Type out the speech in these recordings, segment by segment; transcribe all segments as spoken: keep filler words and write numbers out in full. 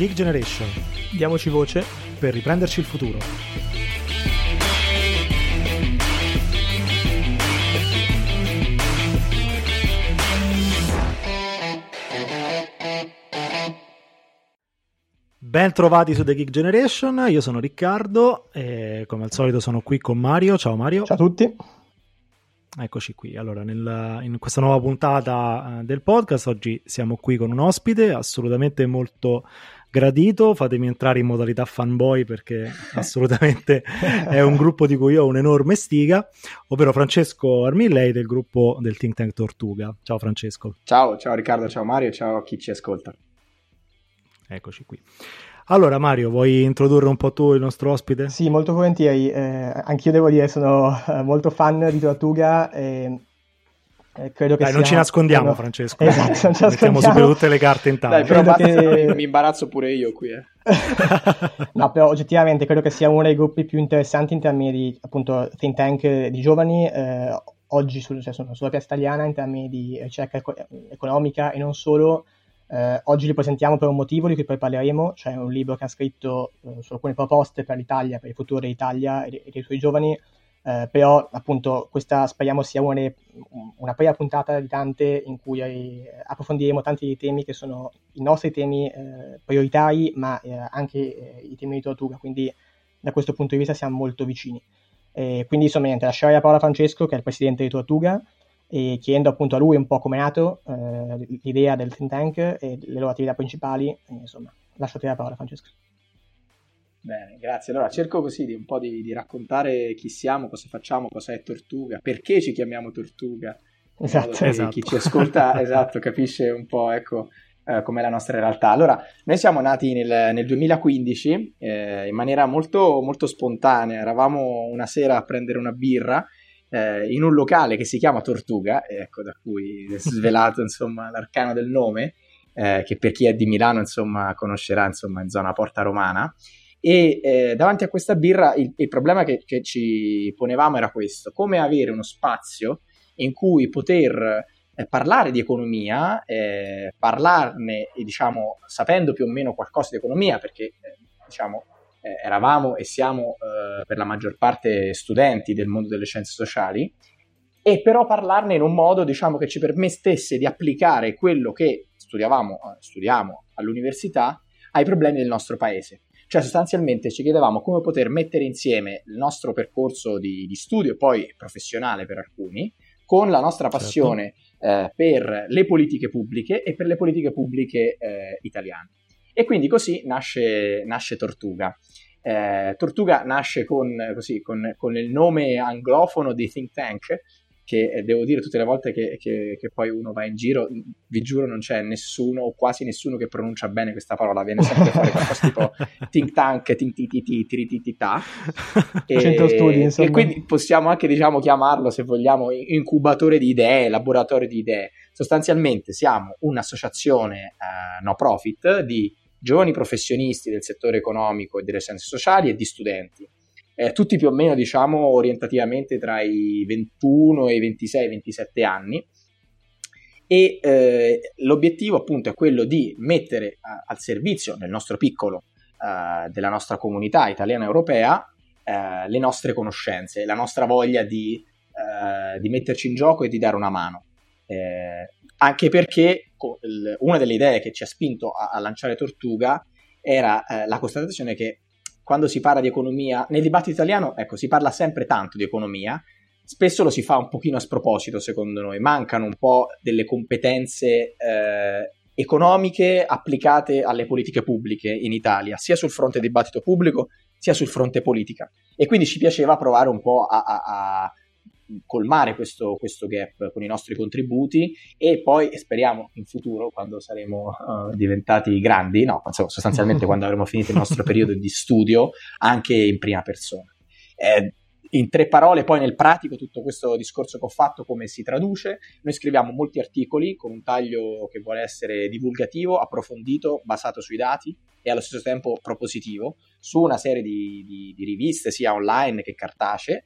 Geek Generation. Diamoci voce per riprenderci il futuro. Ben trovati su The Geek Generation, io sono Riccardo e come al solito sono qui con Mario. Ciao Mario. Ciao a tutti. Eccoci qui. Allora, nel, in questa nuova puntata del podcast oggi siamo qui con un ospite assolutamente molto gradito. Fatemi entrare in modalità fanboy perché assolutamente è un gruppo di cui ho un'enorme stiga, ovvero Francesco Armillei del gruppo del Think Tank Tortuga. Ciao Francesco. Ciao, ciao Riccardo, ciao Mario, ciao a chi ci ascolta. Eccoci qui. Allora Mario, vuoi introdurre un po' tu il nostro ospite? Sì, molto volentieri. Eh, anch'io devo dire, sono molto fan di Tortuga e, e credo che Dai, sia... non ci nascondiamo, no. Francesco. Esatto, non ci nascondiamo. Mettiamo subito tutte le carte in tavola. Dai, però che... mi imbarazzo pure io qui, eh. No, però oggettivamente credo che sia uno dei gruppi più interessanti in termini di, appunto, think tank di giovani, eh, oggi su, cioè, sulla piazza italiana, in termini di ricerca eco- economica e non solo. Eh, oggi li presentiamo per un motivo di cui poi parleremo, cioè un libro che ha scritto eh, su alcune proposte per l'Italia, per il futuro dell'Italia e, de- e dei suoi giovani, eh, però appunto questa speriamo sia una, ne- una prima puntata di tante in cui eh, approfondiremo tanti dei temi che sono i nostri temi eh, prioritari, ma eh, anche eh, i temi di Tortuga, quindi da questo punto di vista siamo molto vicini. Eh, quindi insomma niente, lascerei la parola a Francesco, che è il presidente di Tortuga, e chiedendo appunto a lui un po' come è nato eh, l'idea del think tank e le loro attività principali. Insomma, lascio a te la parola, Francesco. Bene, grazie. Allora, cerco così di un po' di, di raccontare chi siamo, cosa facciamo, cosa è Tortuga, perché ci chiamiamo Tortuga. Esatto, esatto. Chi ci ascolta, esatto, capisce un po', ecco, eh, com'è la nostra realtà. Allora, noi siamo nati nel, nel duemilaquindici eh, in maniera molto, molto spontanea. Eravamo una sera a prendere una birra Eh, in un locale che si chiama Tortuga, ecco da cui è svelato insomma l'arcano del nome, eh, che per chi è di Milano insomma conoscerà insomma in zona Porta Romana. E eh, davanti a questa birra il, il problema che, che ci ponevamo era questo: come avere uno spazio in cui poter eh, parlare di economia, eh, parlarne e diciamo sapendo più o meno qualcosa di economia, perché eh, diciamo Eh, eravamo e siamo eh, per la maggior parte studenti del mondo delle scienze sociali, e però parlarne in un modo diciamo che ci permettesse di applicare quello che studiavamo, eh, studiamo all'università ai problemi del nostro paese. Cioè sostanzialmente ci chiedevamo come poter mettere insieme il nostro percorso di, di studio, poi professionale per alcuni, con la nostra passione eh, per le politiche pubbliche e per le politiche pubbliche eh, italiane. E quindi così nasce, nasce Tortuga. Eh, Tortuga nasce con, così, con, con il nome anglofono di think tank, che eh, devo dire tutte le volte che, che, che poi uno va in giro, vi giuro non c'è nessuno o quasi nessuno che pronuncia bene questa parola, viene sempre fuori qualcosa tipo think tank, think tt, trititità. E quindi possiamo anche diciamo chiamarlo, se vogliamo, incubatore di idee, laboratorio di idee. Sostanzialmente siamo un'associazione no profit di giovani professionisti del settore economico e delle scienze sociali e di studenti, eh, tutti più o meno diciamo orientativamente tra i ventuno e i ventisei, ventisette anni, e eh, l'obiettivo appunto è quello di mettere a, al servizio nel nostro piccolo eh, della nostra comunità italiana europea eh, le nostre conoscenze, la nostra voglia di, eh, di metterci in gioco e di dare una mano. Eh, Anche perché una delle idee che ci ha spinto a, a lanciare Tortuga era eh, la constatazione che quando si parla di economia, nel dibattito italiano, ecco, si parla sempre tanto di economia, spesso lo si fa un pochino a sproposito secondo noi, mancano un po' delle competenze eh, economiche applicate alle politiche pubbliche in Italia, sia sul fronte dibattito pubblico, sia sul fronte politica. E quindi ci piaceva provare un po' a... a, a colmare questo, questo gap con i nostri contributi, e poi speriamo in futuro, quando saremo uh, diventati grandi, no, sostanzialmente quando avremo finito il nostro periodo di studio, anche in prima persona. Eh, in tre parole poi nel pratico tutto questo discorso che ho fatto come si traduce: noi scriviamo molti articoli con un taglio che vuole essere divulgativo, approfondito, basato sui dati e allo stesso tempo propositivo, su una serie di, di, di riviste sia online che cartacee,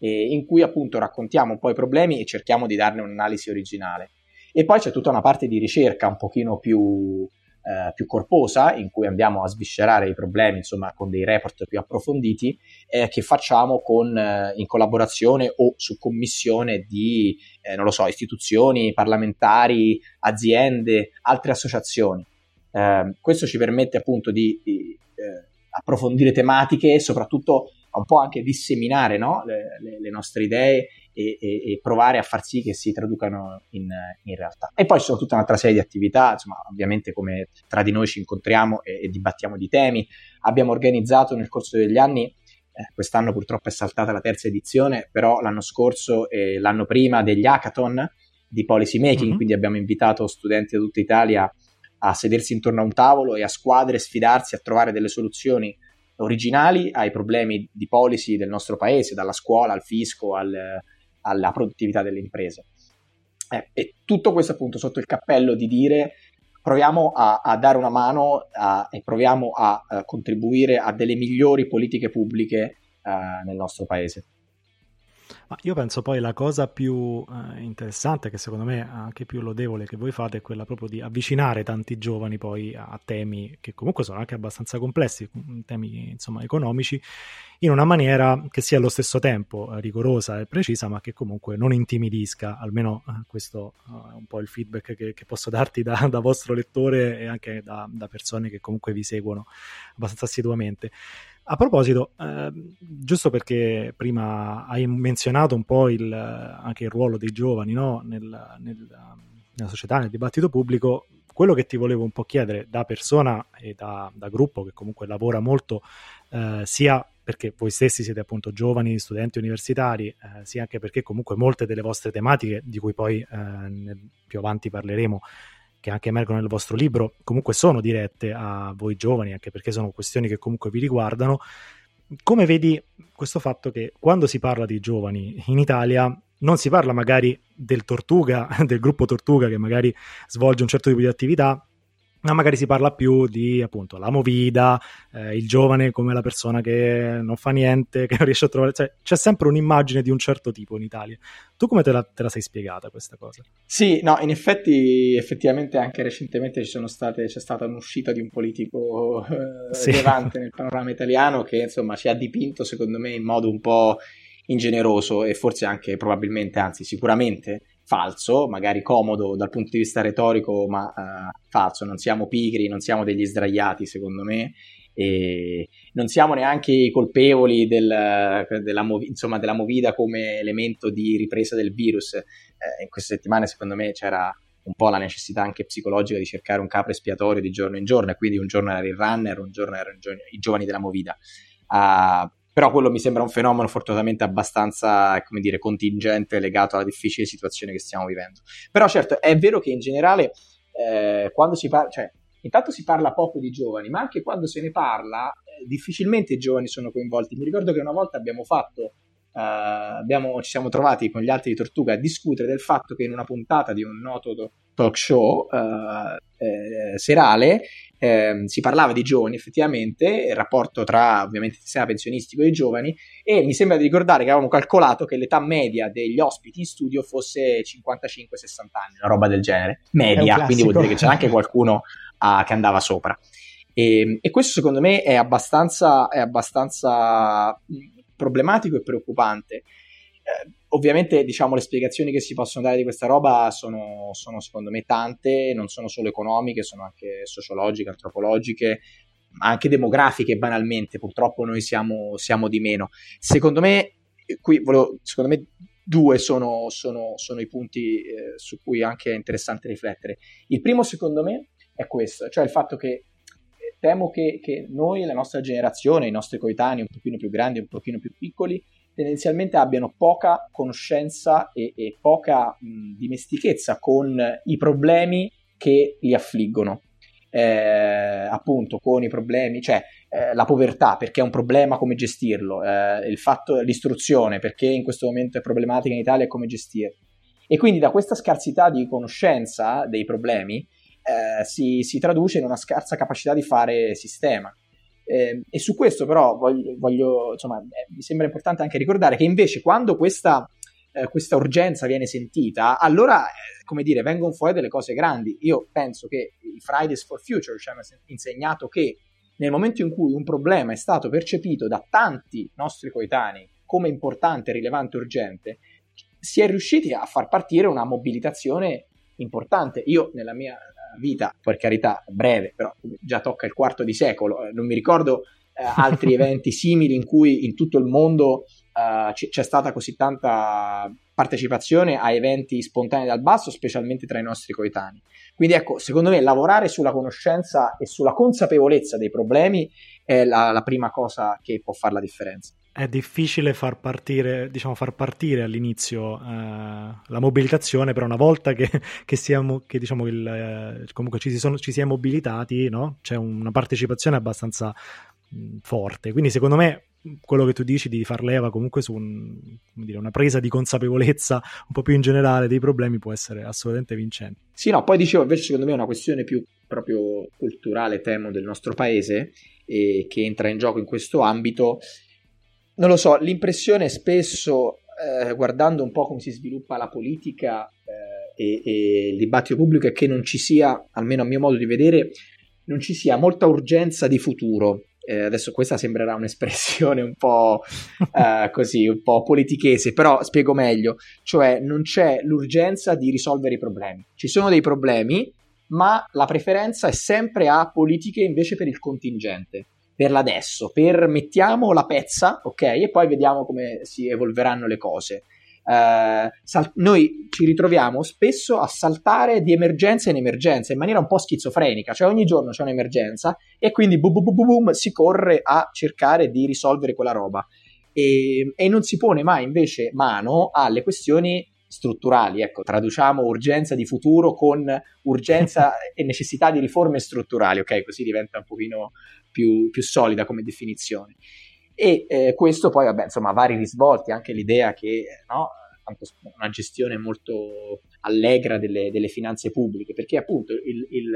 in cui appunto raccontiamo un po' i problemi e cerchiamo di darne un'analisi originale. E poi c'è tutta una parte di ricerca un pochino più eh, più corposa, in cui andiamo a sviscerare i problemi, insomma, con dei report più approfonditi, eh, che facciamo con, eh, in collaborazione o su commissione di, eh, non lo so, istituzioni, parlamentari, aziende, altre associazioni. Eh, questo ci permette appunto di, di eh, approfondire tematiche e soprattutto un po' anche disseminare, no? le, le, le nostre idee e, e, e provare a far sì che si traducano in, in realtà. E poi ci sono tutta un'altra serie di attività, insomma, ovviamente come tra di noi ci incontriamo e, e dibattiamo di temi. Abbiamo organizzato nel corso degli anni, eh, quest'anno purtroppo è saltata la terza edizione, però l'anno scorso e l'anno prima degli hackathon di policy making, mm-hmm. quindi abbiamo invitato studenti da tutta Italia a sedersi intorno a un tavolo e a squadre sfidarsi a trovare delle soluzioni originali ai problemi di policy del nostro paese, dalla scuola al fisco al, alla produttività delle imprese. Eh, e tutto questo appunto sotto il cappello di dire proviamo a, a dare una mano a, e proviamo a, a contribuire a delle migliori politiche pubbliche uh, nel nostro paese. Ma io penso poi la cosa più eh, interessante, che secondo me anche più lodevole che voi fate, è quella proprio di avvicinare tanti giovani poi a, a temi che comunque sono anche abbastanza complessi, temi insomma economici, in una maniera che sia allo stesso tempo eh, rigorosa e precisa, ma che comunque non intimidisca. Almeno eh, questo eh, è un po' il feedback che, che posso darti da, da vostro lettore e anche da, da persone che comunque vi seguono abbastanza assiduamente. A proposito, eh, giusto perché prima hai menzionato un po' il, anche il ruolo dei giovani, no? nel, nel, nella società, nel dibattito pubblico, quello che ti volevo un po' chiedere da persona e da, da gruppo che comunque lavora molto, eh, sia perché voi stessi siete appunto giovani, studenti universitari, eh, sia anche perché comunque molte delle vostre tematiche, di cui poi eh, nel, più avanti parleremo, che anche emergono nel vostro libro, comunque sono dirette a voi giovani, anche perché sono questioni che comunque vi riguardano. Come vedi questo fatto che quando si parla di giovani in Italia non si parla magari del Tortuga, del gruppo Tortuga, che magari svolge un certo tipo di attività, ma magari si parla più di appunto la movida, eh, il giovane come la persona che non fa niente, che non riesce a trovare, cioè c'è sempre un'immagine di un certo tipo in Italia. Tu come te la, te la sei spiegata questa cosa? Sì, no, in effetti effettivamente anche recentemente ci sono state, c'è stata un'uscita di un politico eh, sì. rilevante nel panorama italiano che insomma ci ha dipinto secondo me in modo un po' ingeneroso e forse anche probabilmente, anzi sicuramente falso, magari comodo dal punto di vista retorico, ma uh, falso. Non siamo pigri, non siamo degli sdraiati secondo me, e non siamo neanche i colpevoli del, della, insomma, della movida come elemento di ripresa del virus. Eh, in queste settimane secondo me c'era un po' la necessità anche psicologica di cercare un capro espiatorio di giorno in giorno, e quindi un giorno era il runner, un giorno erano i giovani della movida. Uh, Però quello mi sembra un fenomeno fortunatamente abbastanza, come dire, contingente, legato alla difficile situazione che stiamo vivendo. Però certo, è vero che in generale, eh, quando si parla, cioè, intanto si parla poco di giovani, ma anche quando se ne parla, eh, difficilmente i giovani sono coinvolti. Mi ricordo che una volta abbiamo fatto, eh, abbiamo, ci siamo trovati con gli altri di Tortuga a discutere del fatto che in una puntata di un noto talk show eh, eh, serale, Eh, si parlava di giovani effettivamente, il rapporto tra ovviamente il sistema pensionistico e i giovani, e mi sembra di ricordare che avevamo calcolato che l'età media degli ospiti in studio fosse cinquantacinque sessanta anni, una roba del genere, media, quindi vuol dire che c'era anche qualcuno uh, che andava sopra, e, e questo secondo me è abbastanza, è abbastanza problematico e preoccupante. eh, Ovviamente, diciamo, le spiegazioni che si possono dare di questa roba sono, sono secondo me tante, non sono solo economiche, sono anche sociologiche, antropologiche, ma anche demografiche banalmente. Purtroppo noi siamo, siamo di meno. Secondo me, qui volevo, secondo me due sono, sono, sono i punti eh, su cui anche è interessante riflettere. Il primo, secondo me, è questo, cioè il fatto che temo che, che noi, la nostra generazione, i nostri coetanei un pochino più grandi, un pochino più piccoli, tendenzialmente abbiano poca conoscenza e, e poca mh, dimestichezza con i problemi che li affliggono, eh, appunto con i problemi, cioè eh, la povertà, perché è un problema, come gestirlo, eh, il fatto, l'istruzione, perché in questo momento è problematica in Italia e come gestirla. E quindi da questa scarsità di conoscenza dei problemi eh, si, si traduce in una scarsa capacità di fare sistema. Eh, e su questo però voglio, voglio insomma, eh, mi sembra importante anche ricordare che invece quando questa eh, questa urgenza viene sentita, allora, eh, come dire, vengono fuori delle cose grandi. Io penso che i Fridays for Future ci hanno insegnato che nel momento in cui un problema è stato percepito da tanti nostri coetanei come importante, rilevante, urgente, si è riusciti a far partire una mobilitazione importante. Io nella mia vita, per carità breve, però già tocca il quarto di secolo, non mi ricordo eh, altri eventi simili in cui in tutto il mondo eh, c- c'è stata così tanta partecipazione a eventi spontanei dal basso, specialmente tra i nostri coetanei. Quindi ecco, secondo me lavorare sulla conoscenza e sulla consapevolezza dei problemi è la, la prima cosa che può fare la differenza. È difficile far partire, diciamo, far partire all'inizio eh, la mobilitazione, però una volta che, che siamo, che diciamo il, eh, comunque ci si sono, ci si è mobilitati, no? C'è una partecipazione abbastanza mh, forte. Quindi secondo me quello che tu dici di far leva comunque su un, come dire, una presa di consapevolezza un po' più in generale dei problemi può essere assolutamente vincente. Sì, no, poi dicevo invece secondo me è una questione più proprio culturale, temo, del nostro paese e che entra in gioco in questo ambito. Non lo so, l'impressione spesso, eh, guardando un po' come si sviluppa la politica eh, e, e il dibattito pubblico, è che non ci sia, almeno a mio modo di vedere, non ci sia molta urgenza di futuro. Eh, adesso questa sembrerà un'espressione un po' eh, così, un po' politichese, però spiego meglio. Cioè non c'è l'urgenza di risolvere i problemi. Ci sono dei problemi, ma la preferenza è sempre a politiche invece per il contingente. Per l'adesso, per mettiamo la pezza, ok, e poi vediamo come si evolveranno le cose. Eh, sal- noi ci ritroviamo spesso a saltare di emergenza in emergenza in maniera un po' schizofrenica, cioè ogni giorno c'è un'emergenza e quindi bu- bu- bu- bu- boom, si corre a cercare di risolvere quella roba e, e non si pone mai invece mano alle questioni strutturali. Ecco, traduciamo urgenza di futuro con urgenza e necessità di riforme strutturali, ok, così diventa un pochino più, più solida come definizione. E eh, questo poi, vabbè, insomma, vari risvolti, anche l'idea che, no, una gestione molto allegra delle, delle finanze pubbliche, perché appunto il, il,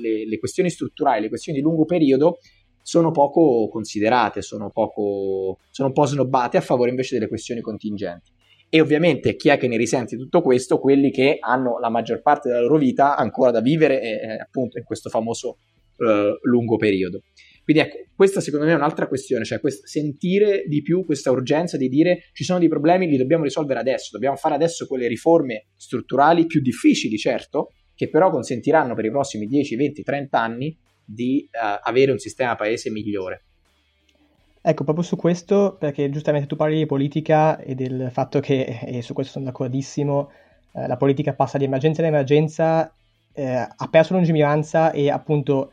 le, le questioni strutturali, le questioni di lungo periodo sono poco considerate, sono poco, sono un po' snobbate a favore invece delle questioni contingenti. E ovviamente chi è che ne risente tutto questo? Quelli che hanno la maggior parte della loro vita ancora da vivere eh, appunto in questo famoso eh, lungo periodo. Quindi ecco, questa secondo me è un'altra questione, cioè quest- sentire di più questa urgenza di dire ci sono dei problemi, li dobbiamo risolvere adesso, dobbiamo fare adesso quelle riforme strutturali più difficili, certo, che però consentiranno per i prossimi dieci, venti, trenta anni di eh, avere un sistema paese migliore. Ecco, proprio su questo, perché giustamente tu parli di politica e del fatto che, e su questo sono d'accordissimo, eh, la politica passa di emergenza in emergenza, eh, ha perso lungimiranza e appunto,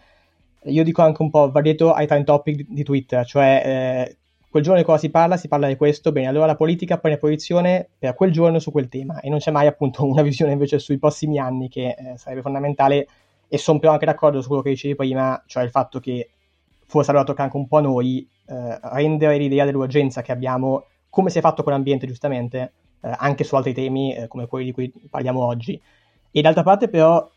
io dico anche un po' varieto ai trend topic di Twitter, cioè eh, quel giorno di cosa si parla, si parla di questo, bene, allora la politica prende posizione per quel giorno su quel tema e non c'è mai appunto una visione invece sui prossimi anni che eh, sarebbe fondamentale. E sono però anche d'accordo su quello che dicevi prima, cioè il fatto che forse allora tocca anche un po' a noi eh, rendere l'idea dell'urgenza che abbiamo, come si è fatto con l'ambiente giustamente, eh, anche su altri temi eh, come quelli di cui parliamo oggi. E d'altra parte però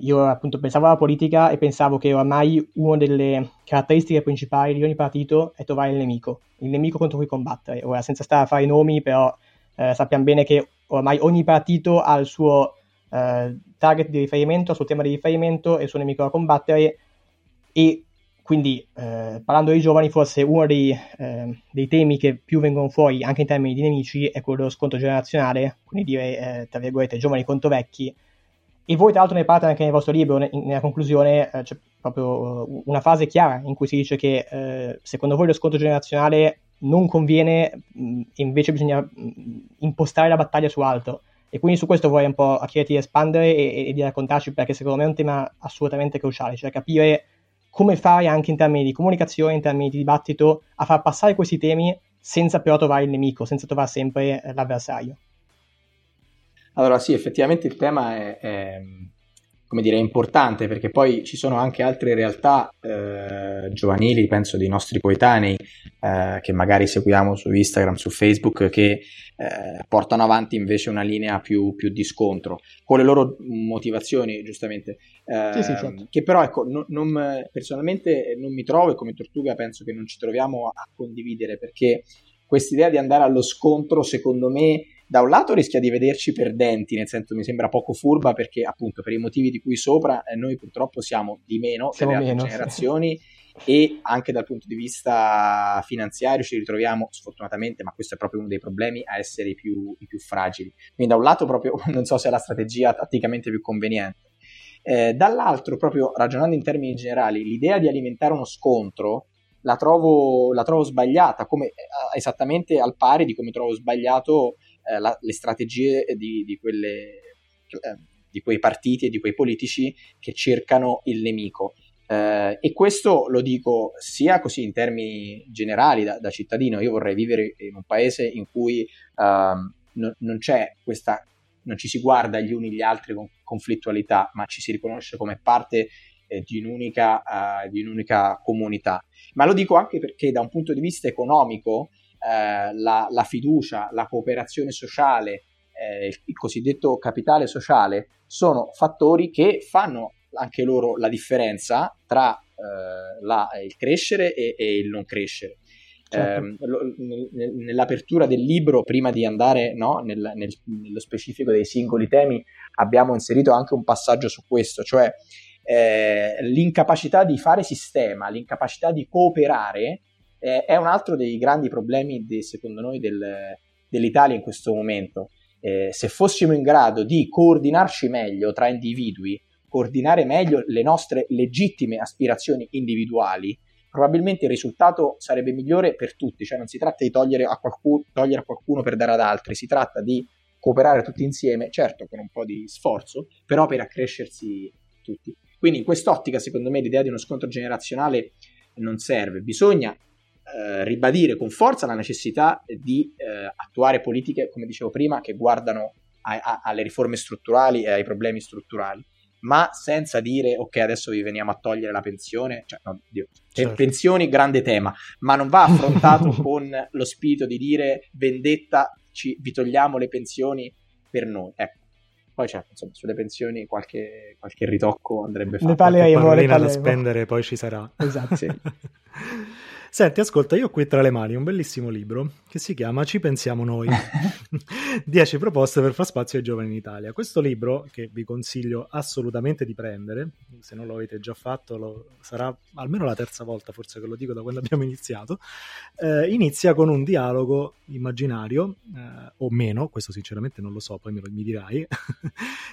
io appunto pensavo alla politica e pensavo che ormai una delle caratteristiche principali di ogni partito è trovare il nemico, il nemico contro cui combattere. Ora, senza stare a fare i nomi, però eh, sappiamo bene che ormai ogni partito ha il suo eh, target di riferimento, il suo tema di riferimento e il suo nemico da combattere. E quindi eh, parlando dei giovani, forse uno dei, eh, dei temi che più vengono fuori anche in termini di nemici è quello dello scontro generazionale, quindi dire eh, tra virgolette giovani contro vecchi. E voi tra l'altro ne parlate anche nel vostro libro, ne- nella conclusione eh, c'è proprio una frase chiara in cui si dice che eh, secondo voi lo scontro generazionale non conviene mh, e invece bisogna mh, impostare la battaglia su altro. E quindi su questo vorrei un po' a chiederti di espandere e, e di raccontarci, perché secondo me è un tema assolutamente cruciale, cioè capire come fare anche in termini di comunicazione, in termini di dibattito, a far passare questi temi senza però trovare il nemico, senza trovare sempre l'avversario. Allora sì, effettivamente il tema è, è come dire, è importante, perché poi ci sono anche altre realtà eh, giovanili, penso dei nostri coetanei, eh, che magari seguiamo su Instagram, su Facebook, che eh, portano avanti invece una linea più, più di scontro, con le loro motivazioni, giustamente. Eh, sì, sì, certo. Che però, ecco, non, non, personalmente non mi trovo, e come Tortuga penso che non ci troviamo a condividere, perché quest'idea di andare allo scontro, secondo me, da un lato rischia di vederci perdenti, nel senso mi sembra poco furba, perché appunto per i motivi di cui sopra eh, noi purtroppo siamo di meno siamo delle altre meno, generazioni sì. E anche dal punto di vista finanziario ci ritroviamo sfortunatamente, ma questo è proprio uno dei problemi, a essere i più, i più fragili, quindi da un lato proprio non so se è la strategia tatticamente più conveniente. Eh, dall'altro, proprio ragionando in termini generali, l'idea di alimentare uno scontro la trovo, la trovo sbagliata, come, esattamente al pari di come trovo sbagliato eh, la, le strategie di, di, quelle, eh, di quei partiti e di quei politici che cercano il nemico. Eh, e questo lo dico sia così in termini generali, da, da cittadino. Io vorrei vivere in un paese in cui eh, non, non c'è questa... non ci si guarda gli uni gli altri con conflittualità, ma ci si riconosce come parte eh, di, un'unica, uh, di un'unica comunità. Ma lo dico anche perché da un punto di vista economico eh, la, la fiducia, la cooperazione sociale, eh, il cosiddetto capitale sociale, sono fattori che fanno anche loro la differenza tra eh, la, il crescere e, e il non crescere. Certo. Eh, nell'apertura del libro, prima di andare no, nel, nel, nello specifico dei singoli temi, abbiamo inserito anche un passaggio su questo, cioè eh, l'incapacità di fare sistema, l'incapacità di cooperare eh, è un altro dei grandi problemi de, secondo noi del, dell'Italia in questo momento. Eh, se fossimo in grado di coordinarci meglio tra individui, coordinare meglio le nostre legittime aspirazioni individuali, probabilmente il risultato sarebbe migliore per tutti, cioè non si tratta di togliere a qualcuno, togliere a qualcuno per dare ad altri, si tratta di cooperare tutti insieme, certo con un po' di sforzo, però per accrescersi tutti. Quindi in quest'ottica secondo me l'idea di uno scontro generazionale non serve, bisogna eh, ribadire con forza la necessità di eh, attuare politiche, come dicevo prima, che guardano a, a, alle riforme strutturali e ai problemi strutturali, ma senza dire ok adesso vi veniamo a togliere la pensione, cioè, no, Dio. Certo. Pensioni grande tema, ma non va affrontato con lo spirito di dire vendetta, ci, vi togliamo le pensioni per noi, ecco. Poi c'è, insomma, sulle pensioni qualche, qualche ritocco andrebbe fatto, qualche pallina da spendere poi ci sarà, esatto, sì. Senti, ascolta, io ho qui tra le mani un bellissimo libro che si chiama Ci pensiamo noi, dieci proposte per far spazio ai giovani in Italia. Questo libro, che vi consiglio assolutamente di prendere, se non lo avete già fatto, lo, sarà almeno la terza volta forse che lo dico da quando abbiamo iniziato, eh, inizia con un dialogo immaginario, eh, o meno, questo sinceramente non lo so, poi me lo, mi dirai,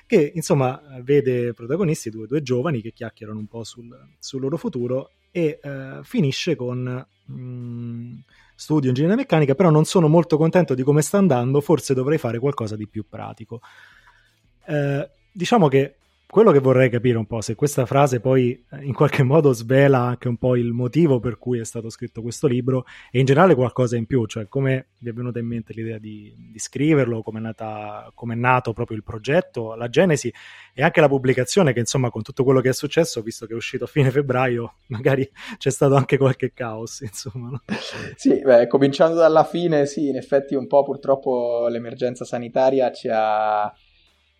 che insomma vede protagonisti due, due giovani che chiacchierano un po' sul, sul loro futuro, e eh, finisce con mh, studio ingegneria meccanica, però non sono molto contento di come sta andando, forse dovrei fare qualcosa di più pratico. Eh, diciamo che quello che vorrei capire un po', se questa frase poi in qualche modo svela anche un po' il motivo per cui è stato scritto questo libro, e in generale qualcosa in più, cioè come vi è venuta in mente l'idea di, di scriverlo, come è nata, come è nato proprio il progetto, la genesi e anche la pubblicazione, che insomma con tutto quello che è successo, visto che è uscito a fine febbraio, magari c'è stato anche qualche caos, insomma. No? Sì, beh, cominciando dalla fine, sì, in effetti un po' purtroppo l'emergenza sanitaria ci ha...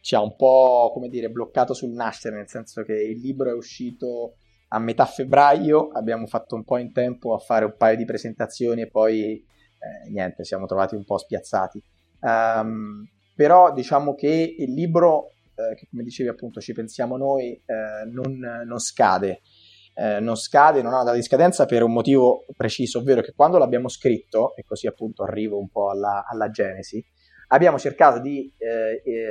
ci ha un po', come dire, bloccato sul nascere, nel senso che il libro è uscito a metà febbraio, abbiamo fatto un po' in tempo a fare un paio di presentazioni e poi eh, niente, siamo trovati un po' spiazzati. Um, però diciamo che il libro, eh, che come dicevi appunto ci pensiamo noi, eh, non, non scade, eh, non scade, non ha data di scadenza per un motivo preciso, ovvero che quando l'abbiamo scritto, e così appunto arrivo un po' alla, alla genesi, abbiamo cercato di eh, eh,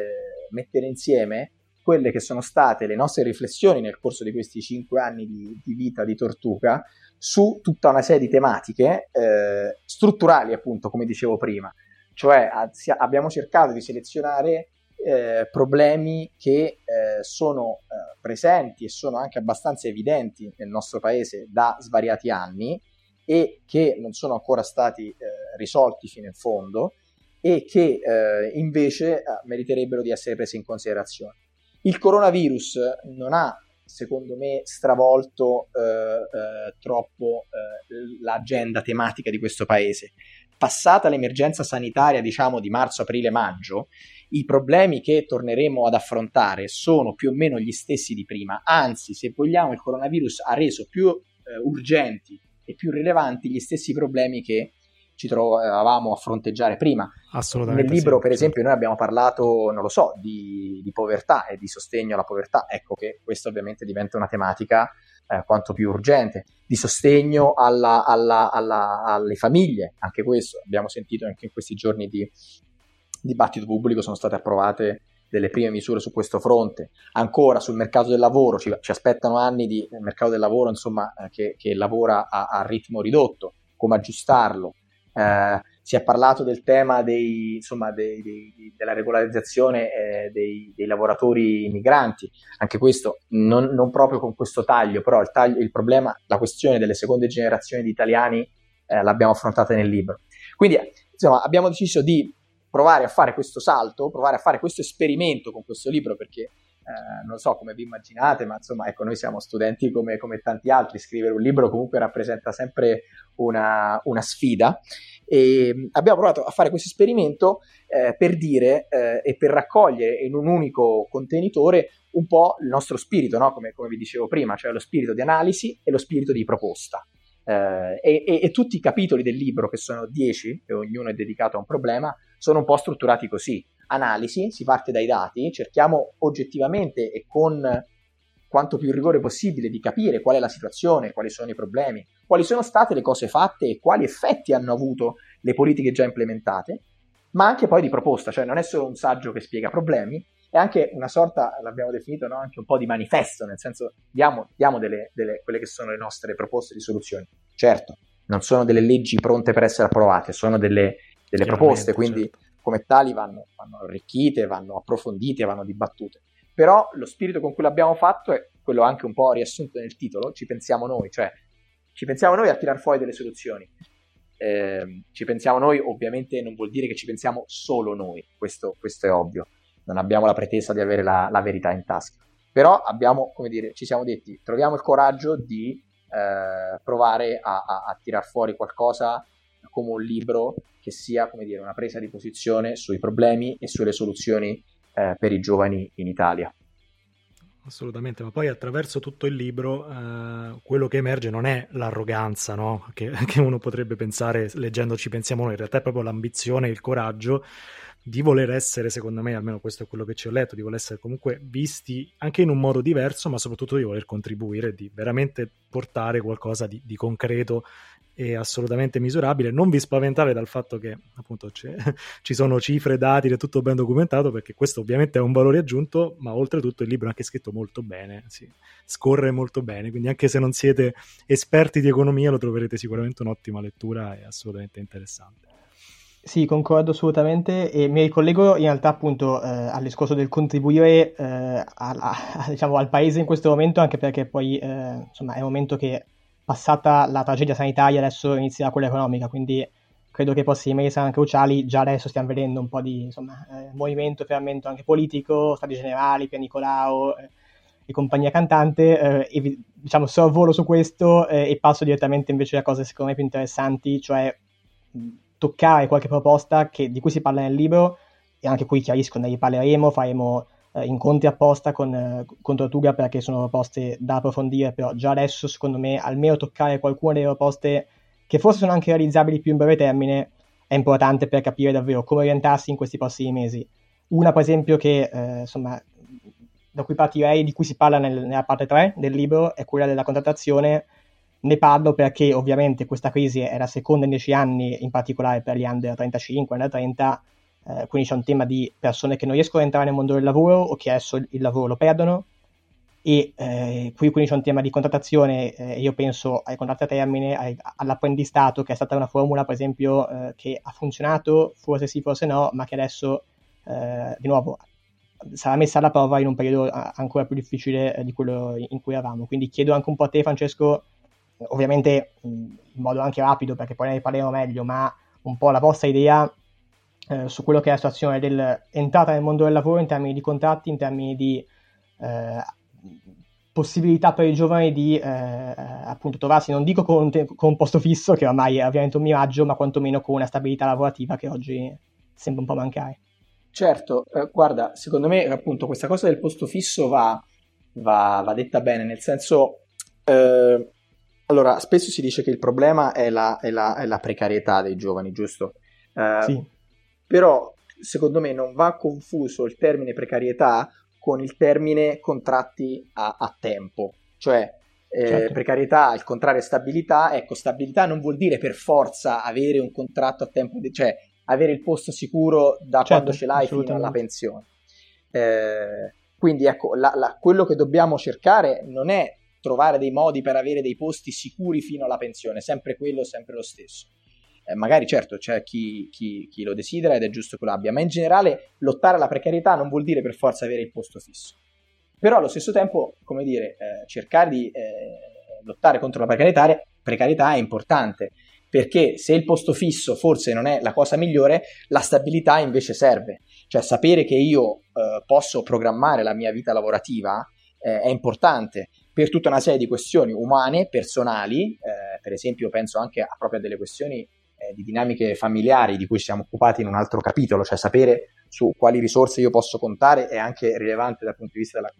mettere insieme quelle che sono state le nostre riflessioni nel corso di questi cinque anni di, di vita di Tortuga su tutta una serie di tematiche eh, strutturali, appunto, come dicevo prima. Cioè a, si, abbiamo cercato di selezionare eh, problemi che eh, sono eh, presenti e sono anche abbastanza evidenti nel nostro paese da svariati anni e che non sono ancora stati eh, risolti fino in fondo, e che eh, invece eh, meriterebbero di essere prese in considerazione. Il coronavirus non ha, secondo me, stravolto eh, eh, troppo eh, l'agenda tematica di questo paese. Passata l'emergenza sanitaria, diciamo, di marzo, aprile, maggio, i problemi che torneremo ad affrontare sono più o meno gli stessi di prima, anzi, se vogliamo, il coronavirus ha reso più eh, urgenti e più rilevanti gli stessi problemi che ci trovavamo a fronteggiare prima. Assolutamente. Nel libro, sì, per esempio, noi abbiamo parlato, non lo so, di, di povertà e di sostegno alla povertà. Ecco che questa ovviamente diventa una tematica eh, quanto più urgente. Di sostegno alla, alla, alla, alle famiglie, anche questo. Abbiamo sentito anche in questi giorni di dibattito pubblico, sono state approvate delle prime misure su questo fronte. Ancora sul mercato del lavoro, ci, ci aspettano anni di mercato del lavoro, insomma, che, che lavora a, a ritmo ridotto, come aggiustarlo. Eh, si è parlato del tema dei, insomma, dei, dei, della regolarizzazione eh, dei, dei lavoratori migranti, anche questo non, non proprio con questo taglio, però il, taglio, il problema, la questione delle seconde generazioni di italiani eh, l'abbiamo affrontata nel libro. Quindi insomma abbiamo deciso di provare a fare questo salto, provare a fare questo esperimento con questo libro, perché eh, non so come vi immaginate, ma insomma ecco, noi siamo studenti come, come tanti altri, scrivere un libro comunque rappresenta sempre una, una sfida, e abbiamo provato a fare questo esperimento eh, per dire eh, e per raccogliere in un unico contenitore un po' il nostro spirito, no? come, come vi dicevo prima, cioè lo spirito di analisi e lo spirito di proposta. Eh, e, e, e tutti i capitoli del libro, che sono dieci e ognuno è dedicato a un problema, sono un po' strutturati così. Analisi, si parte dai dati, cerchiamo oggettivamente e con quanto più rigore possibile di capire qual è la situazione, quali sono i problemi, quali sono state le cose fatte e quali effetti hanno avuto le politiche già implementate, ma anche poi di proposta, cioè non è solo un saggio che spiega problemi, è anche una sorta, l'abbiamo definito, no? Anche un po' di manifesto, nel senso diamo, diamo delle, delle, quelle che sono le nostre proposte di soluzioni. Certo, non sono delle leggi pronte per essere approvate, sono delle, delle proposte, quindi certo, come tali vanno, vanno arricchite, vanno approfondite, vanno dibattute. Però lo spirito con cui l'abbiamo fatto è quello anche un po' riassunto nel titolo, ci pensiamo noi, cioè ci pensiamo noi a tirar fuori delle soluzioni. Eh, ci pensiamo noi ovviamente non vuol dire che ci pensiamo solo noi, questo, questo è ovvio. Non abbiamo la pretesa di avere la, la verità in tasca, però abbiamo, come dire, ci siamo detti, troviamo il coraggio di eh, provare a, a, a tirar fuori qualcosa come un libro che sia, come dire, una presa di posizione sui problemi e sulle soluzioni eh, per i giovani in Italia. Assolutamente, ma poi attraverso tutto il libro eh, quello che emerge non è l'arroganza, no? che, che uno potrebbe pensare leggendoci pensiamo noi, in realtà è proprio l'ambizione e il coraggio di voler essere, secondo me, almeno questo è quello che ci ho letto, di voler essere comunque visti anche in un modo diverso, ma soprattutto di voler contribuire, di veramente portare qualcosa di, di concreto e assolutamente misurabile. Non vi spaventare dal fatto che appunto ci sono cifre, dati, è tutto ben documentato, perché questo ovviamente è un valore aggiunto, ma oltretutto il libro è anche scritto molto bene, sì, scorre molto bene, quindi anche se non siete esperti di economia lo troverete sicuramente un'ottima lettura e assolutamente interessante. Sì, concordo assolutamente e mi ricollego in realtà appunto eh, al discorso del contribuire eh, a, a, diciamo, al paese in questo momento, anche perché poi eh, insomma è un momento che, passata la tragedia sanitaria, adesso inizierà quella economica, quindi credo che i prossimi mesi saranno cruciali. Già adesso stiamo vedendo un po' di insomma eh, movimento, fermento anche politico, Stati Generali, Pia Nicolao eh, e compagnia cantante, eh, e diciamo sorvolo su questo eh, e passo direttamente invece a cose secondo me più interessanti, cioè toccare qualche proposta che, di cui si parla nel libro, e anche qui chiarisco, ne riparleremo, faremo eh, incontri apposta con, eh, con Tortuga, perché sono proposte da approfondire, però già adesso secondo me almeno toccare qualcuna delle proposte che forse sono anche realizzabili più in breve termine è importante per capire davvero come orientarsi in questi prossimi mesi. Una per esempio che eh, insomma da cui partirei, di cui si parla nel, nella parte tre del libro, è quella della contrattazione. Ne parlo perché ovviamente questa crisi è la seconda in dieci anni, in particolare per gli under trentacinque, under trenta, eh, quindi c'è un tema di persone che non riescono a entrare nel mondo del lavoro o che adesso il lavoro lo perdono, e eh, qui quindi c'è un tema di contrattazione, eh, io penso ai contratti a termine, ai, all'apprendistato, che è stata una formula per esempio eh, che ha funzionato, forse sì, forse no, ma che adesso eh, di nuovo sarà messa alla prova in un periodo ancora più difficile eh, di quello in cui eravamo. Quindi chiedo anche un po' a te, Francesco, ovviamente in modo anche rapido perché poi ne parleremo meglio, ma un po' la vostra idea eh, su quello che è la situazione dell'entrata nel mondo del lavoro in termini di contratti, in termini di eh, possibilità per i giovani di eh, appunto trovarsi, non dico con, con un posto fisso che ormai è ovviamente un miraggio, ma quantomeno con una stabilità lavorativa che oggi sembra un po' mancare. Certo, eh, guarda, secondo me appunto questa cosa del posto fisso va, va, va detta bene, nel senso eh, Allora, spesso si dice che il problema è la, è la, è la precarietà dei giovani, giusto? Eh, sì. Però, secondo me, non va confuso il termine precarietà con il termine contratti a, a tempo. Cioè, eh, certo. Precarietà, il contrario è stabilità. Ecco, stabilità non vuol dire per forza avere un contratto a tempo, de- cioè avere il posto sicuro da certo, quando ce l'hai fino alla pensione. Eh, quindi, ecco, la, la, quello che dobbiamo cercare non è trovare dei modi per avere dei posti sicuri fino alla pensione, sempre quello, sempre lo stesso. Eh, magari certo c'è chi, chi, chi lo desidera ed è giusto che lo abbia, ma in generale lottare alla precarietà non vuol dire per forza avere il posto fisso. Però allo stesso tempo, come dire, eh, cercare di eh, lottare contro la precarietà, precarietà è importante, perché se il posto fisso forse non è la cosa migliore, la stabilità invece serve. Cioè sapere che io eh, posso programmare la mia vita lavorativa eh, è importante, per tutta una serie di questioni umane, personali, eh, per esempio penso anche a proprio a delle questioni eh, di dinamiche familiari di cui ci siamo occupati in un altro capitolo, cioè sapere su quali risorse io posso contare è anche rilevante dal punto di vista della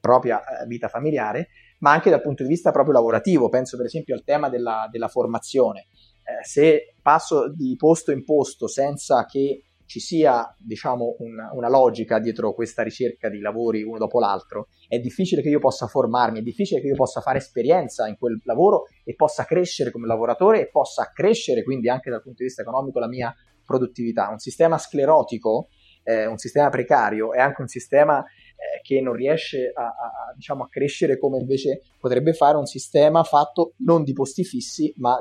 propria vita familiare, ma anche dal punto di vista proprio lavorativo. Penso per esempio al tema della, della formazione. Eh, se passo di posto in posto senza che ci sia, diciamo, una, una logica dietro questa ricerca di lavori uno dopo l'altro, è difficile che io possa formarmi, è difficile che io possa fare esperienza in quel lavoro e possa crescere come lavoratore e possa crescere quindi anche dal punto di vista economico la mia produttività. Un sistema sclerotico, eh, un sistema precario, è anche un sistema eh, che non riesce a, a, a, diciamo, a crescere come invece potrebbe fare un sistema fatto non di posti fissi, ma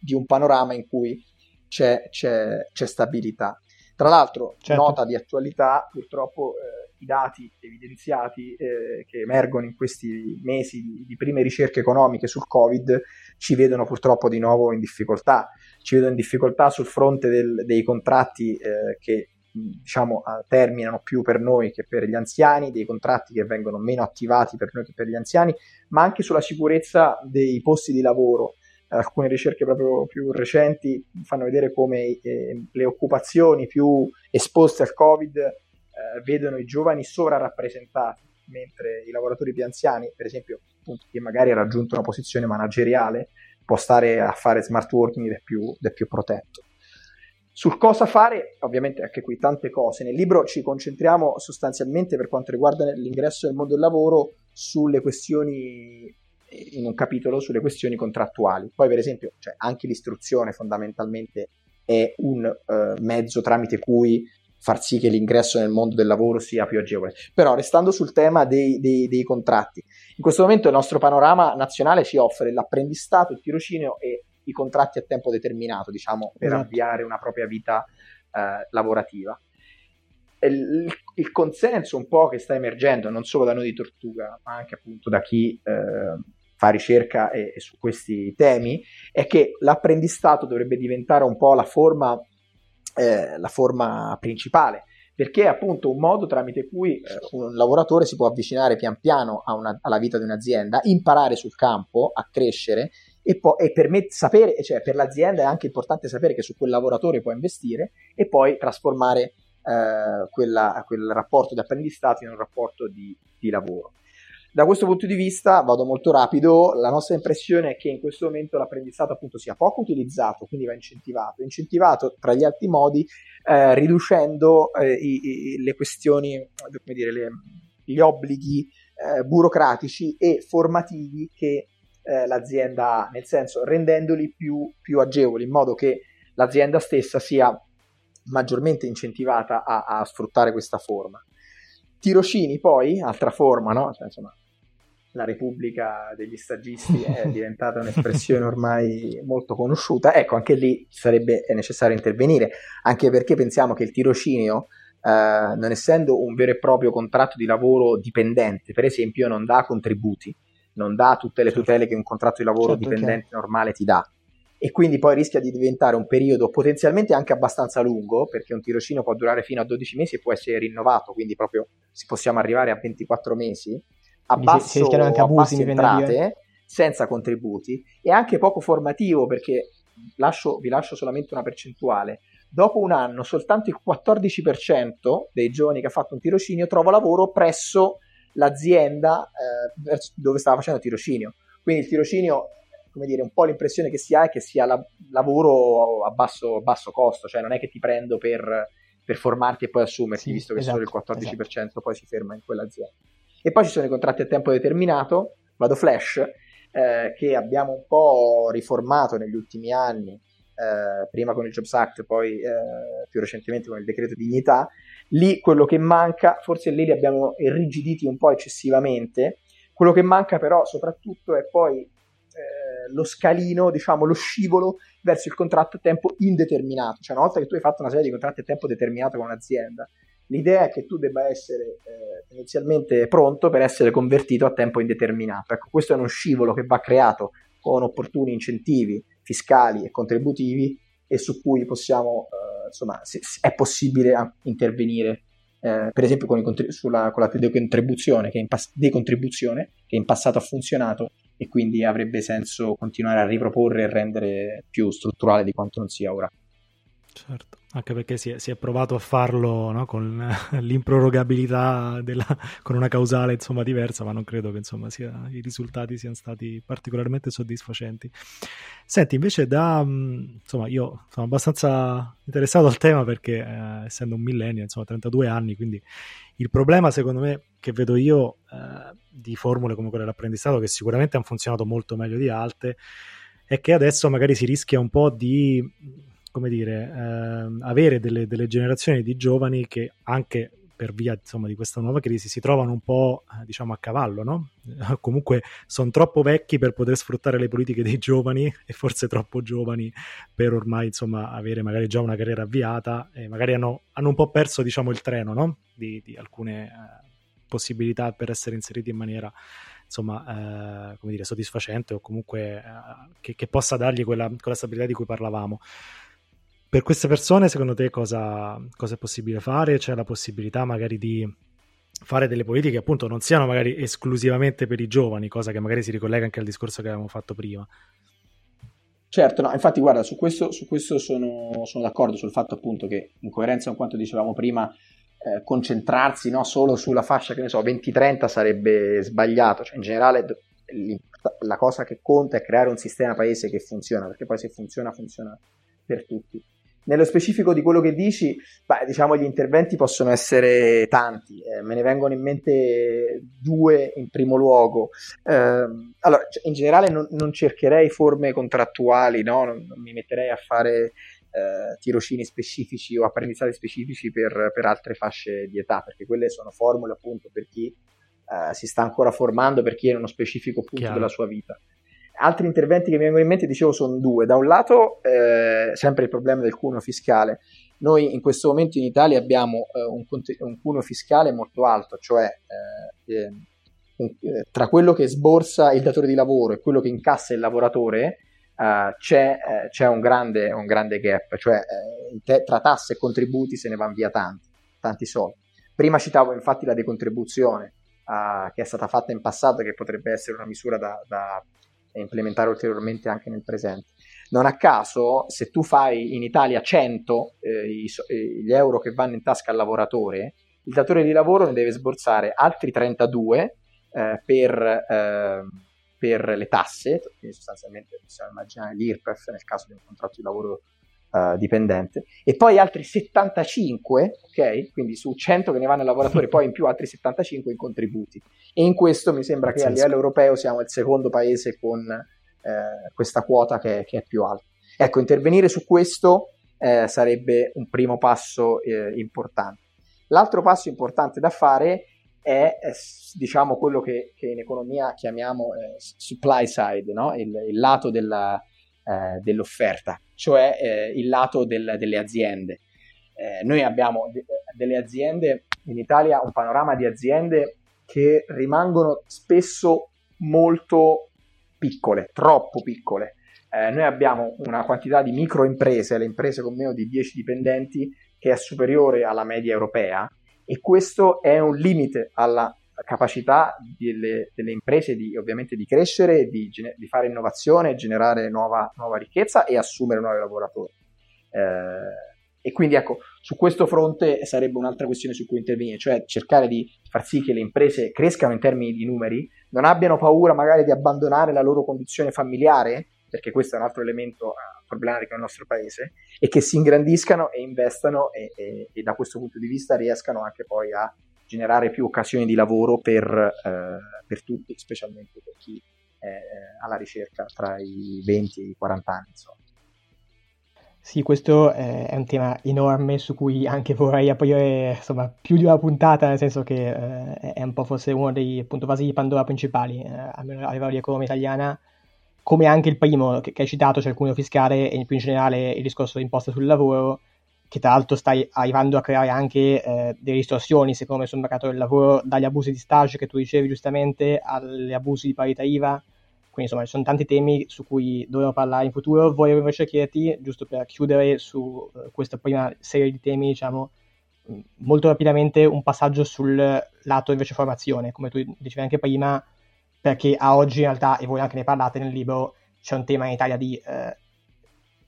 di un panorama in cui c'è, c'è, c'è stabilità. Tra l'altro, certo. Nota di attualità, purtroppo eh, i dati evidenziati eh, che emergono in questi mesi di, di prime ricerche economiche sul Covid ci vedono purtroppo di nuovo in difficoltà. Ci vedono in difficoltà sul fronte del, dei contratti eh, che diciamo terminano più per noi che per gli anziani, dei contratti che vengono meno attivati per noi che per gli anziani, ma anche sulla sicurezza dei posti di lavoro. Alcune ricerche proprio più recenti fanno vedere come eh, le occupazioni più esposte al Covid eh, vedono i giovani sovrarappresentati, mentre i lavoratori più anziani, per esempio, appunto, che magari ha raggiunto una posizione manageriale, può stare a fare smart working ed è più, ed è più protetto. Sul cosa fare, ovviamente anche qui tante cose. Nel libro ci concentriamo sostanzialmente, per quanto riguarda l'ingresso nel mondo del lavoro, sulle questioni, in un capitolo sulle questioni contrattuali. Poi per esempio, cioè, anche l'istruzione fondamentalmente è un eh, mezzo tramite cui far sì che l'ingresso nel mondo del lavoro sia più agevole. Però restando sul tema dei, dei, dei contratti, in questo momento il nostro panorama nazionale ci offre l'apprendistato, il tirocinio e i contratti a tempo determinato, diciamo, per esatto. Avviare una propria vita eh, lavorativa. Il, il consenso un po' che sta emergendo non solo da noi di Tortuga, ma anche appunto da chi eh, fa ricerca e, e su questi temi, è che l'apprendistato dovrebbe diventare un po' la forma, eh, la forma principale, perché è appunto un modo tramite cui eh, un lavoratore si può avvicinare pian piano a una, alla vita di un'azienda, imparare sul campo, a crescere e, po- e per me sapere, cioè per l'azienda è anche importante sapere che su quel lavoratore può investire e poi trasformare Uh, quella, quel rapporto di apprendistato in un rapporto di, di lavoro. Da questo punto di vista, vado molto rapido, la nostra impressione è che in questo momento l'apprendistato appunto sia poco utilizzato, quindi va incentivato, incentivato tra gli altri modi eh, riducendo eh, i, i, le questioni, come dire, le, gli obblighi eh, burocratici e formativi che eh, l'azienda ha, nel senso rendendoli più, più agevoli, in modo che l'azienda stessa sia maggiormente incentivata a, a sfruttare questa forma. Tirocini poi, altra forma, no? Insomma, la Repubblica degli stagisti è diventata un'espressione ormai molto conosciuta, ecco anche lì sarebbe necessario intervenire, anche perché pensiamo che il tirocinio, eh, non essendo un vero e proprio contratto di lavoro dipendente, per esempio non dà contributi, non dà tutte le tutele che un contratto di lavoro certo, dipendente okay. normale ti dà. E quindi poi rischia di diventare un periodo potenzialmente anche abbastanza lungo, perché un tirocinio può durare fino a dodici mesi e può essere rinnovato, quindi proprio si possiamo arrivare a ventiquattro mesi a basso, anche abusi, a basse entrate, senza contributi, e anche poco formativo, perché lascio, vi lascio solamente una percentuale: dopo un anno soltanto il quattordici per cento dei giovani che ha fatto un tirocinio trova lavoro presso l'azienda eh, dove stava facendo tirocinio. Quindi il tirocinio come dire, un po' l'impressione che si ha è che sia la, lavoro a basso, basso costo, cioè non è che ti prendo per, per formarti e poi assumerti, sì, visto che esatto, solo il quattordici per cento esatto. poi si ferma in quell'azienda. E poi ci sono i contratti a tempo determinato, vado flash, eh, che abbiamo un po' riformato negli ultimi anni, eh, prima con il Jobs Act, poi eh, più recentemente con il Decreto Dignità. Lì quello che manca, forse lì li abbiamo irrigiditi un po' eccessivamente, quello che manca però soprattutto è poi eh, lo scalino, diciamo lo scivolo verso il contratto a tempo indeterminato, cioè una volta che tu hai fatto una serie di contratti a tempo determinato con un'azienda, l'idea è che tu debba essere eh, inizialmente pronto per essere convertito a tempo indeterminato. Ecco, questo è uno scivolo che va creato con opportuni incentivi fiscali e contributivi e su cui possiamo, eh, insomma, se, se è possibile intervenire, eh, per esempio con, i, sulla, con la decontribuzione che, in pas- decontribuzione che in passato ha funzionato e quindi avrebbe senso continuare a riproporre e rendere più strutturale di quanto non sia ora. Certo. Anche perché si è, si è provato a farlo, no? Con l'improrogabilità della, con una causale insomma diversa, ma non credo che insomma sia, i risultati siano stati particolarmente soddisfacenti. Senti, invece da insomma io sono abbastanza interessato al tema perché eh, essendo un millennial, insomma trentadue anni, quindi il problema secondo me che vedo io eh, di formule come quella dell'apprendistato, che sicuramente hanno funzionato molto meglio di altre, è che adesso magari si rischia un po' di come dire, eh, avere delle, delle generazioni di giovani che anche per via insomma di questa nuova crisi si trovano un po' diciamo a cavallo, no? Comunque sono troppo vecchi per poter sfruttare le politiche dei giovani e forse troppo giovani per ormai insomma avere magari già una carriera avviata e magari hanno, hanno un po' perso diciamo il treno, no? Di, di alcune eh, possibilità per essere inseriti in maniera insomma eh, come dire soddisfacente o comunque eh, che, che possa dargli quella, quella stabilità di cui parlavamo. Per queste persone, secondo te, cosa, cosa è possibile fare? C'è la possibilità magari di fare delle politiche che appunto non siano magari esclusivamente per i giovani, cosa che magari si ricollega anche al discorso che avevamo fatto prima. Certo, no, infatti guarda, su questo, su questo sono, sono d'accordo, sul fatto appunto che in coerenza con quanto dicevamo prima, eh, concentrarsi no, solo sulla fascia, che ne so, venti trenta sarebbe sbagliato, cioè in generale la cosa che conta è creare un sistema paese che funziona, perché poi se funziona, funziona per tutti. Nello specifico di quello che dici, beh, diciamo gli interventi possono essere tanti, eh, me ne vengono in mente due in primo luogo. Eh, allora, in generale non, non cercherei forme contrattuali, no? non, non mi metterei a fare eh, tirocini specifici o apprendistati specifici per, per altre fasce di età, perché quelle sono formule appunto per chi eh, si sta ancora formando, per chi è in uno specifico punto Chiaro. della sua vita. Altri interventi che mi vengono in mente, dicevo, sono due. Da un lato, eh, sempre il problema del cuneo fiscale. Noi in questo momento in Italia abbiamo eh, un, conte- un cuneo fiscale molto alto, cioè eh, eh, tra quello che sborsa il datore di lavoro e quello che incassa il lavoratore eh, c'è, eh, c'è un, grande, un grande gap, cioè eh, te- tra tasse e contributi se ne vanno via tanti, tanti soldi. Prima citavo infatti la decontribuzione eh, che è stata fatta in passato, che potrebbe essere una misura da... da e implementare ulteriormente anche nel presente. Non a caso, se tu fai in Italia cento eh, i, gli euro che vanno in tasca al lavoratore, il datore di lavoro ne deve sborsare altri trentadue eh, per, eh, per le tasse, quindi sostanzialmente possiamo immaginare l'I R P E F nel caso di un contratto di lavoro eh, dipendente, e poi altri settantacinque, ok? Quindi su cento che ne vanno al lavoratore, poi in più altri settantacinque in contributi. E in questo mi sembra che a livello europeo siamo il secondo paese con eh, questa quota che, che è più alta. Ecco, intervenire su questo eh, sarebbe un primo passo eh, importante. L'altro passo importante da fare è, è diciamo quello che, che in economia chiamiamo eh, supply side, no? il, il lato della, eh, dell'offerta, cioè eh, il lato del, delle aziende. Eh, noi abbiamo de- delle aziende in Italia, un panorama di aziende che rimangono spesso molto piccole, troppo piccole. Eh, noi abbiamo una quantità di microimprese, le imprese con meno di dieci dipendenti, che è superiore alla media europea, e questo è un limite alla capacità delle, delle imprese di ovviamente di crescere, di, di fare innovazione, generare nuova, nuova ricchezza e assumere nuovi lavoratori. Eh, e quindi ecco, su questo fronte sarebbe un'altra questione su cui intervenire, cioè cercare di far sì che le imprese crescano in termini di numeri, non abbiano paura magari di abbandonare la loro condizione familiare, perché questo è un altro elemento problematico nel nostro paese, e che si ingrandiscano e investano e, e, e da questo punto di vista riescano anche poi a generare più occasioni di lavoro per, eh, per tutti, specialmente per chi è alla ricerca tra i venti e i quaranta anni, insomma. Sì, questo è un tema enorme su cui anche vorrei aprire insomma più di una puntata, nel senso che eh, è un po' forse uno dei appunto vasi di Pandora principali, eh, almeno a livello di economia italiana, come anche il primo che, che hai citato, cioè il cuneo fiscale, e più in generale il discorso di imposta sul lavoro, che tra l'altro sta arrivando a creare anche eh, delle distorsioni, secondo me, sul mercato del lavoro, dagli abusi di stage che tu dicevi giustamente, agli abusi di parità I V A. Quindi insomma ci sono tanti temi su cui dovremo parlare in futuro. Volevo invece chiederti, giusto per chiudere su uh, questa prima serie di temi, diciamo, mh, molto rapidamente un passaggio sul lato invece formazione, come tu dicevi anche prima, perché a oggi in realtà, e voi anche ne parlate nel libro, c'è un tema in Italia di eh,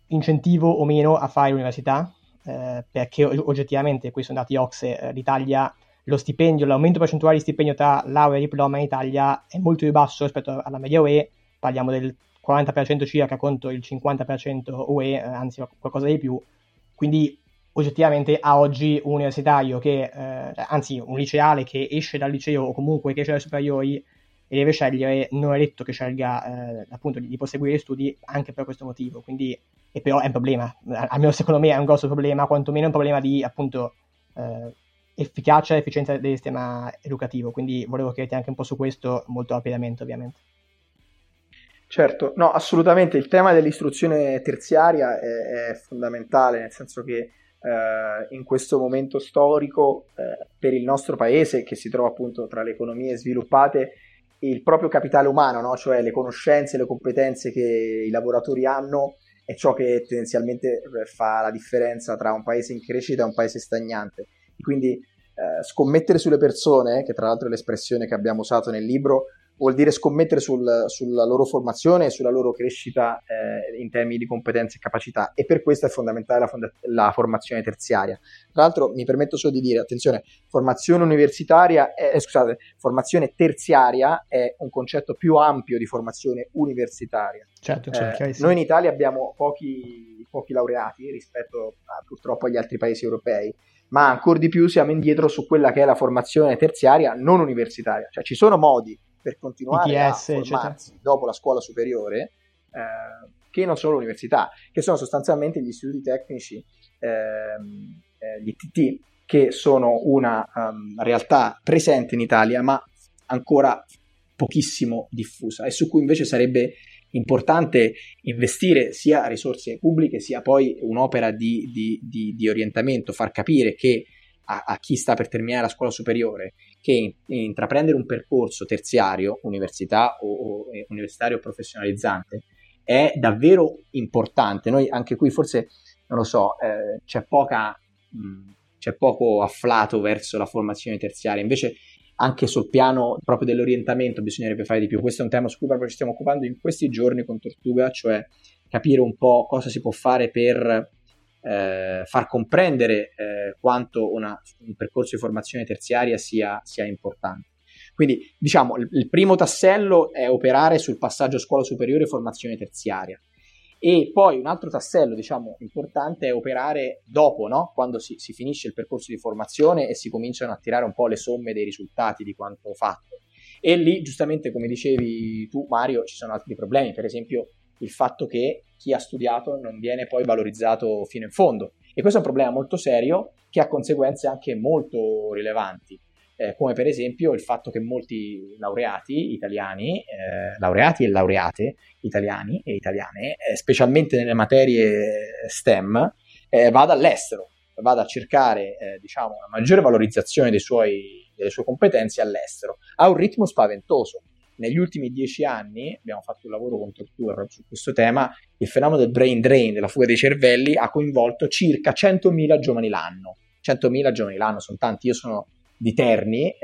incentivo o meno a fare l'università, eh, perché oggettivamente, qui sono dati O C S E, eh, l'Italia... lo stipendio, l'aumento percentuale di stipendio tra laurea e diploma in Italia è molto più basso rispetto alla media U E, parliamo del quaranta per cento circa contro il cinquanta per cento U E, anzi qualcosa di più, quindi oggettivamente a oggi un universitario che, eh, anzi un liceale che esce dal liceo o comunque che esce dalle superiori e deve scegliere, non è detto che scelga eh, appunto di, di proseguire gli studi anche per questo motivo, quindi, e però è un problema, almeno secondo me è un grosso problema, quantomeno è un problema di appunto... Eh, efficacia e efficienza del sistema educativo, quindi volevo chiederti anche un po' su questo molto rapidamente ovviamente. Certo, no, assolutamente, il tema dell'istruzione terziaria è, è fondamentale, nel senso che eh, in questo momento storico eh, per il nostro paese, che si trova appunto tra le economie sviluppate, il proprio capitale umano, no? Cioè le conoscenze, le competenze che i lavoratori hanno, è ciò che tendenzialmente fa la differenza tra un paese in crescita e un paese stagnante. Quindi eh, scommettere sulle persone, che tra l'altro è l'espressione che abbiamo usato nel libro, vuol dire scommettere sul, sulla loro formazione e sulla loro crescita eh, in termini di competenze e capacità, e per questo è fondamentale la, fonda- la formazione terziaria. Tra l'altro mi permetto solo di dire, attenzione, formazione universitaria, è, eh, scusate, formazione terziaria è un concetto più ampio di formazione universitaria. Certo, certo, eh, noi in Italia abbiamo pochi, pochi laureati rispetto a, purtroppo agli altri paesi europei, ma ancor di più siamo indietro su quella che è la formazione terziaria non universitaria, cioè ci sono modi per continuare I T S, a formarsi eccetera, dopo la scuola superiore eh, che non sono l'università, che sono sostanzialmente gli istituti tecnici, eh, gli I T T, che sono una um, realtà presente in Italia ma ancora pochissimo diffusa, e su cui invece sarebbe importante investire sia risorse pubbliche sia poi un'opera di, di, di, di orientamento, far capire che a, a chi sta per terminare la scuola superiore che in, intraprendere un percorso terziario, università o, o universitario professionalizzante è davvero importante. Noi anche qui forse, non lo so, eh, c'è poca mh, c'è poco afflato verso la formazione terziaria, invece anche sul piano proprio dell'orientamento bisognerebbe fare di più. Questo è un tema su cui proprio ci stiamo occupando in questi giorni con Tortuga, cioè capire un po' cosa si può fare per eh, far comprendere eh, quanto una, un percorso di formazione terziaria sia, sia importante. Quindi diciamo il, il primo tassello è operare sul passaggio scuola superiore formazione terziaria, e poi un altro tassello diciamo importante è operare dopo, no? Quando si, si finisce il percorso di formazione e si cominciano a tirare un po' le somme dei risultati di quanto fatto, e lì giustamente come dicevi tu Mario ci sono altri problemi, per esempio il fatto che chi ha studiato non viene poi valorizzato fino in fondo, e questo è un problema molto serio che ha conseguenze anche molto rilevanti, eh, come per esempio il fatto che molti laureati italiani, eh, laureati e laureate italiani e italiane, eh, specialmente nelle materie STEM, eh, vada all'estero, vada a cercare eh, diciamo, una maggiore valorizzazione dei suoi, delle sue competenze all'estero, a un ritmo spaventoso. Negli ultimi dieci anni abbiamo fatto un lavoro con Tortuga proprio su questo tema, il fenomeno del brain drain, della fuga dei cervelli, ha coinvolto circa centomila giovani l'anno. centomila giovani l'anno sono tanti, io sono di Terni, eh,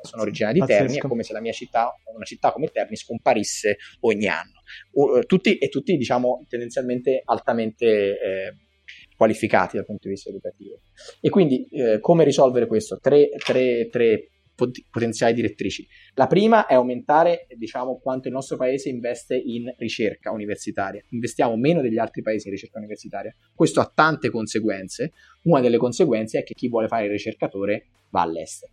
sono originario di Terni, è come se la mia città, una città come Terni, scomparisse ogni anno. Uh, tutti e tutti, diciamo, tendenzialmente altamente eh, qualificati dal punto di vista educativo. E quindi eh, come risolvere questo? Tre, tre, tre pot- potenziali direttrici. La prima è aumentare, diciamo, quanto il nostro paese investe in ricerca universitaria. Investiamo meno degli altri paesi in ricerca universitaria. Questo ha tante conseguenze. Una delle conseguenze è che chi vuole fare il ricercatore va all'estero.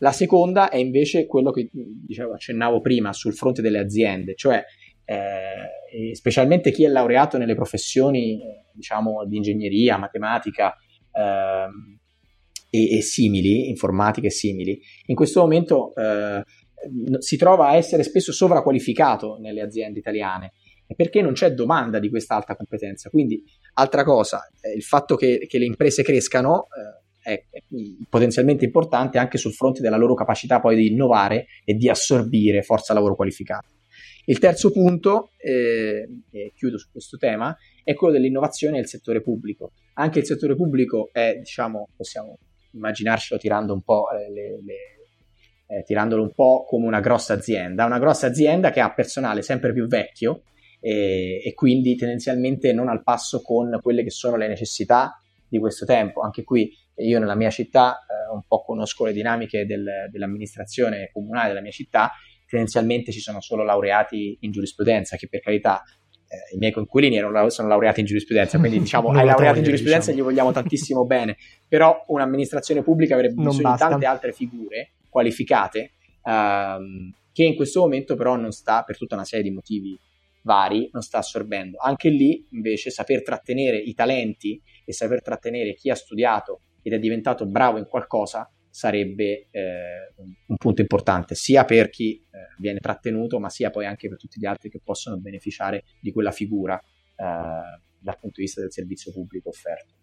La seconda è invece quello che dicevo, accennavo prima sul fronte delle aziende, cioè eh, specialmente chi è laureato nelle professioni eh, diciamo di ingegneria, matematica eh, e, e simili, informatica e simili, in questo momento eh, si trova a essere spesso sovraqualificato nelle aziende italiane perché non c'è domanda di questa alta competenza. Quindi altra cosa, eh, il fatto che, che le imprese crescano eh, è potenzialmente importante anche sul fronte della loro capacità poi di innovare e di assorbire forza lavoro qualificata. Il terzo punto, eh, e chiudo su questo tema, è quello dell'innovazione nel settore pubblico. Anche il settore pubblico è, diciamo, possiamo immaginarcelo tirando un po' le, le, eh, tirandolo un po' come una grossa azienda, una grossa azienda che ha personale sempre più vecchio e, e quindi tendenzialmente non al passo con quelle che sono le necessità di questo tempo. Anche qui io nella mia città eh, un po' conosco le dinamiche del, dell'amministrazione comunale della mia città. Tendenzialmente ci sono solo laureati in giurisprudenza, che per carità eh, i miei coinquilini erano, sono laureati in giurisprudenza, quindi diciamo ai laureati in giurisprudenza diciamo. Gli vogliamo tantissimo bene, però un'amministrazione pubblica avrebbe non bisogno basta. di tante altre figure qualificate ehm, che in questo momento però non sta, per tutta una serie di motivi vari, non sta assorbendo. Anche lì invece saper trattenere i talenti e saper trattenere chi ha studiato ed è diventato bravo in qualcosa sarebbe eh, un punto importante, sia per chi eh, viene trattenuto, ma sia poi anche per tutti gli altri che possono beneficiare di quella figura eh, dal punto di vista del servizio pubblico offerto.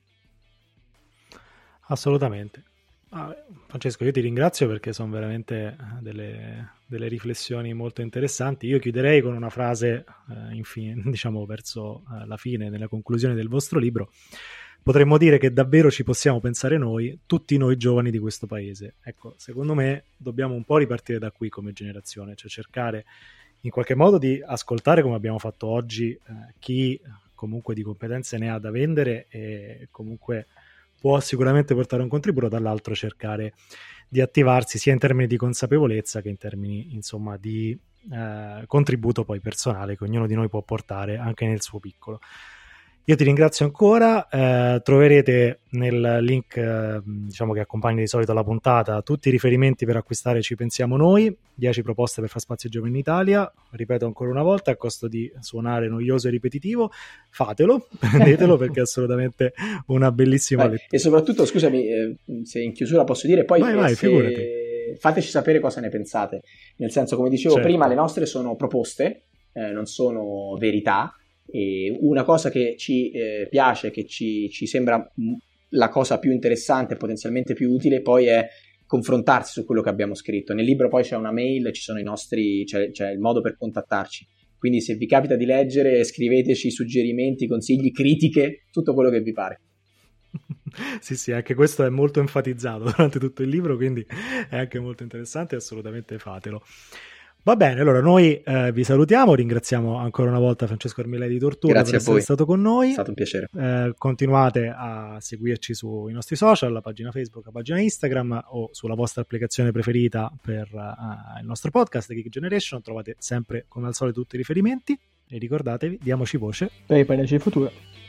Assolutamente. Ah, Francesco, io ti ringrazio perché sono veramente delle, delle riflessioni molto interessanti. Io chiuderei con una frase, eh, infine, diciamo verso eh, la fine, nella conclusione del vostro libro. Potremmo dire che davvero ci possiamo pensare noi, tutti noi giovani di questo paese. Ecco, secondo me dobbiamo un po' ripartire da qui come generazione, cioè cercare in qualche modo di ascoltare, come abbiamo fatto oggi, eh, chi comunque di competenze ne ha da vendere e comunque può sicuramente portare un contributo, dall'altro cercare di attivarsi sia in termini di consapevolezza che in termini, insomma, di eh, contributo poi personale che ognuno di noi può portare anche nel suo piccolo. Io ti ringrazio ancora, eh, troverete nel link eh, diciamo che accompagna di solito la puntata tutti i riferimenti per acquistare Ci pensiamo noi, dieci proposte per far spazio ai giovani in Italia, ripeto ancora una volta a costo di suonare noioso e ripetitivo, fatelo, prendetelo perché è assolutamente una bellissima vai. lettura. E soprattutto, scusami, eh, se in chiusura posso dire, poi vai, vai, se... figurati. Fateci sapere cosa ne pensate, nel senso, come dicevo certo. prima, le nostre sono proposte, eh, non sono verità. E una cosa che ci eh, piace, che ci, ci sembra la cosa più interessante, potenzialmente più utile, poi è confrontarsi su quello che abbiamo scritto. Nel libro poi c'è una mail, ci sono i nostri, c'è, c'è il modo per contattarci. Quindi se vi capita di leggere, scriveteci suggerimenti, consigli, critiche, tutto quello che vi pare. Sì, sì, anche questo è molto enfatizzato durante tutto il libro, quindi è anche molto interessante, assolutamente fatelo. Va bene, allora noi eh, vi salutiamo, ringraziamo ancora una volta Francesco Armillei di Tortuga Grazie per essere stato con noi. È stato un piacere. Eh, continuate a seguirci sui nostri social, la pagina Facebook, la pagina Instagram o sulla vostra applicazione preferita per uh, il nostro podcast Geek Generation, trovate sempre come al solito tutti i riferimenti e ricordatevi, diamoci voce per i paesi del futuro.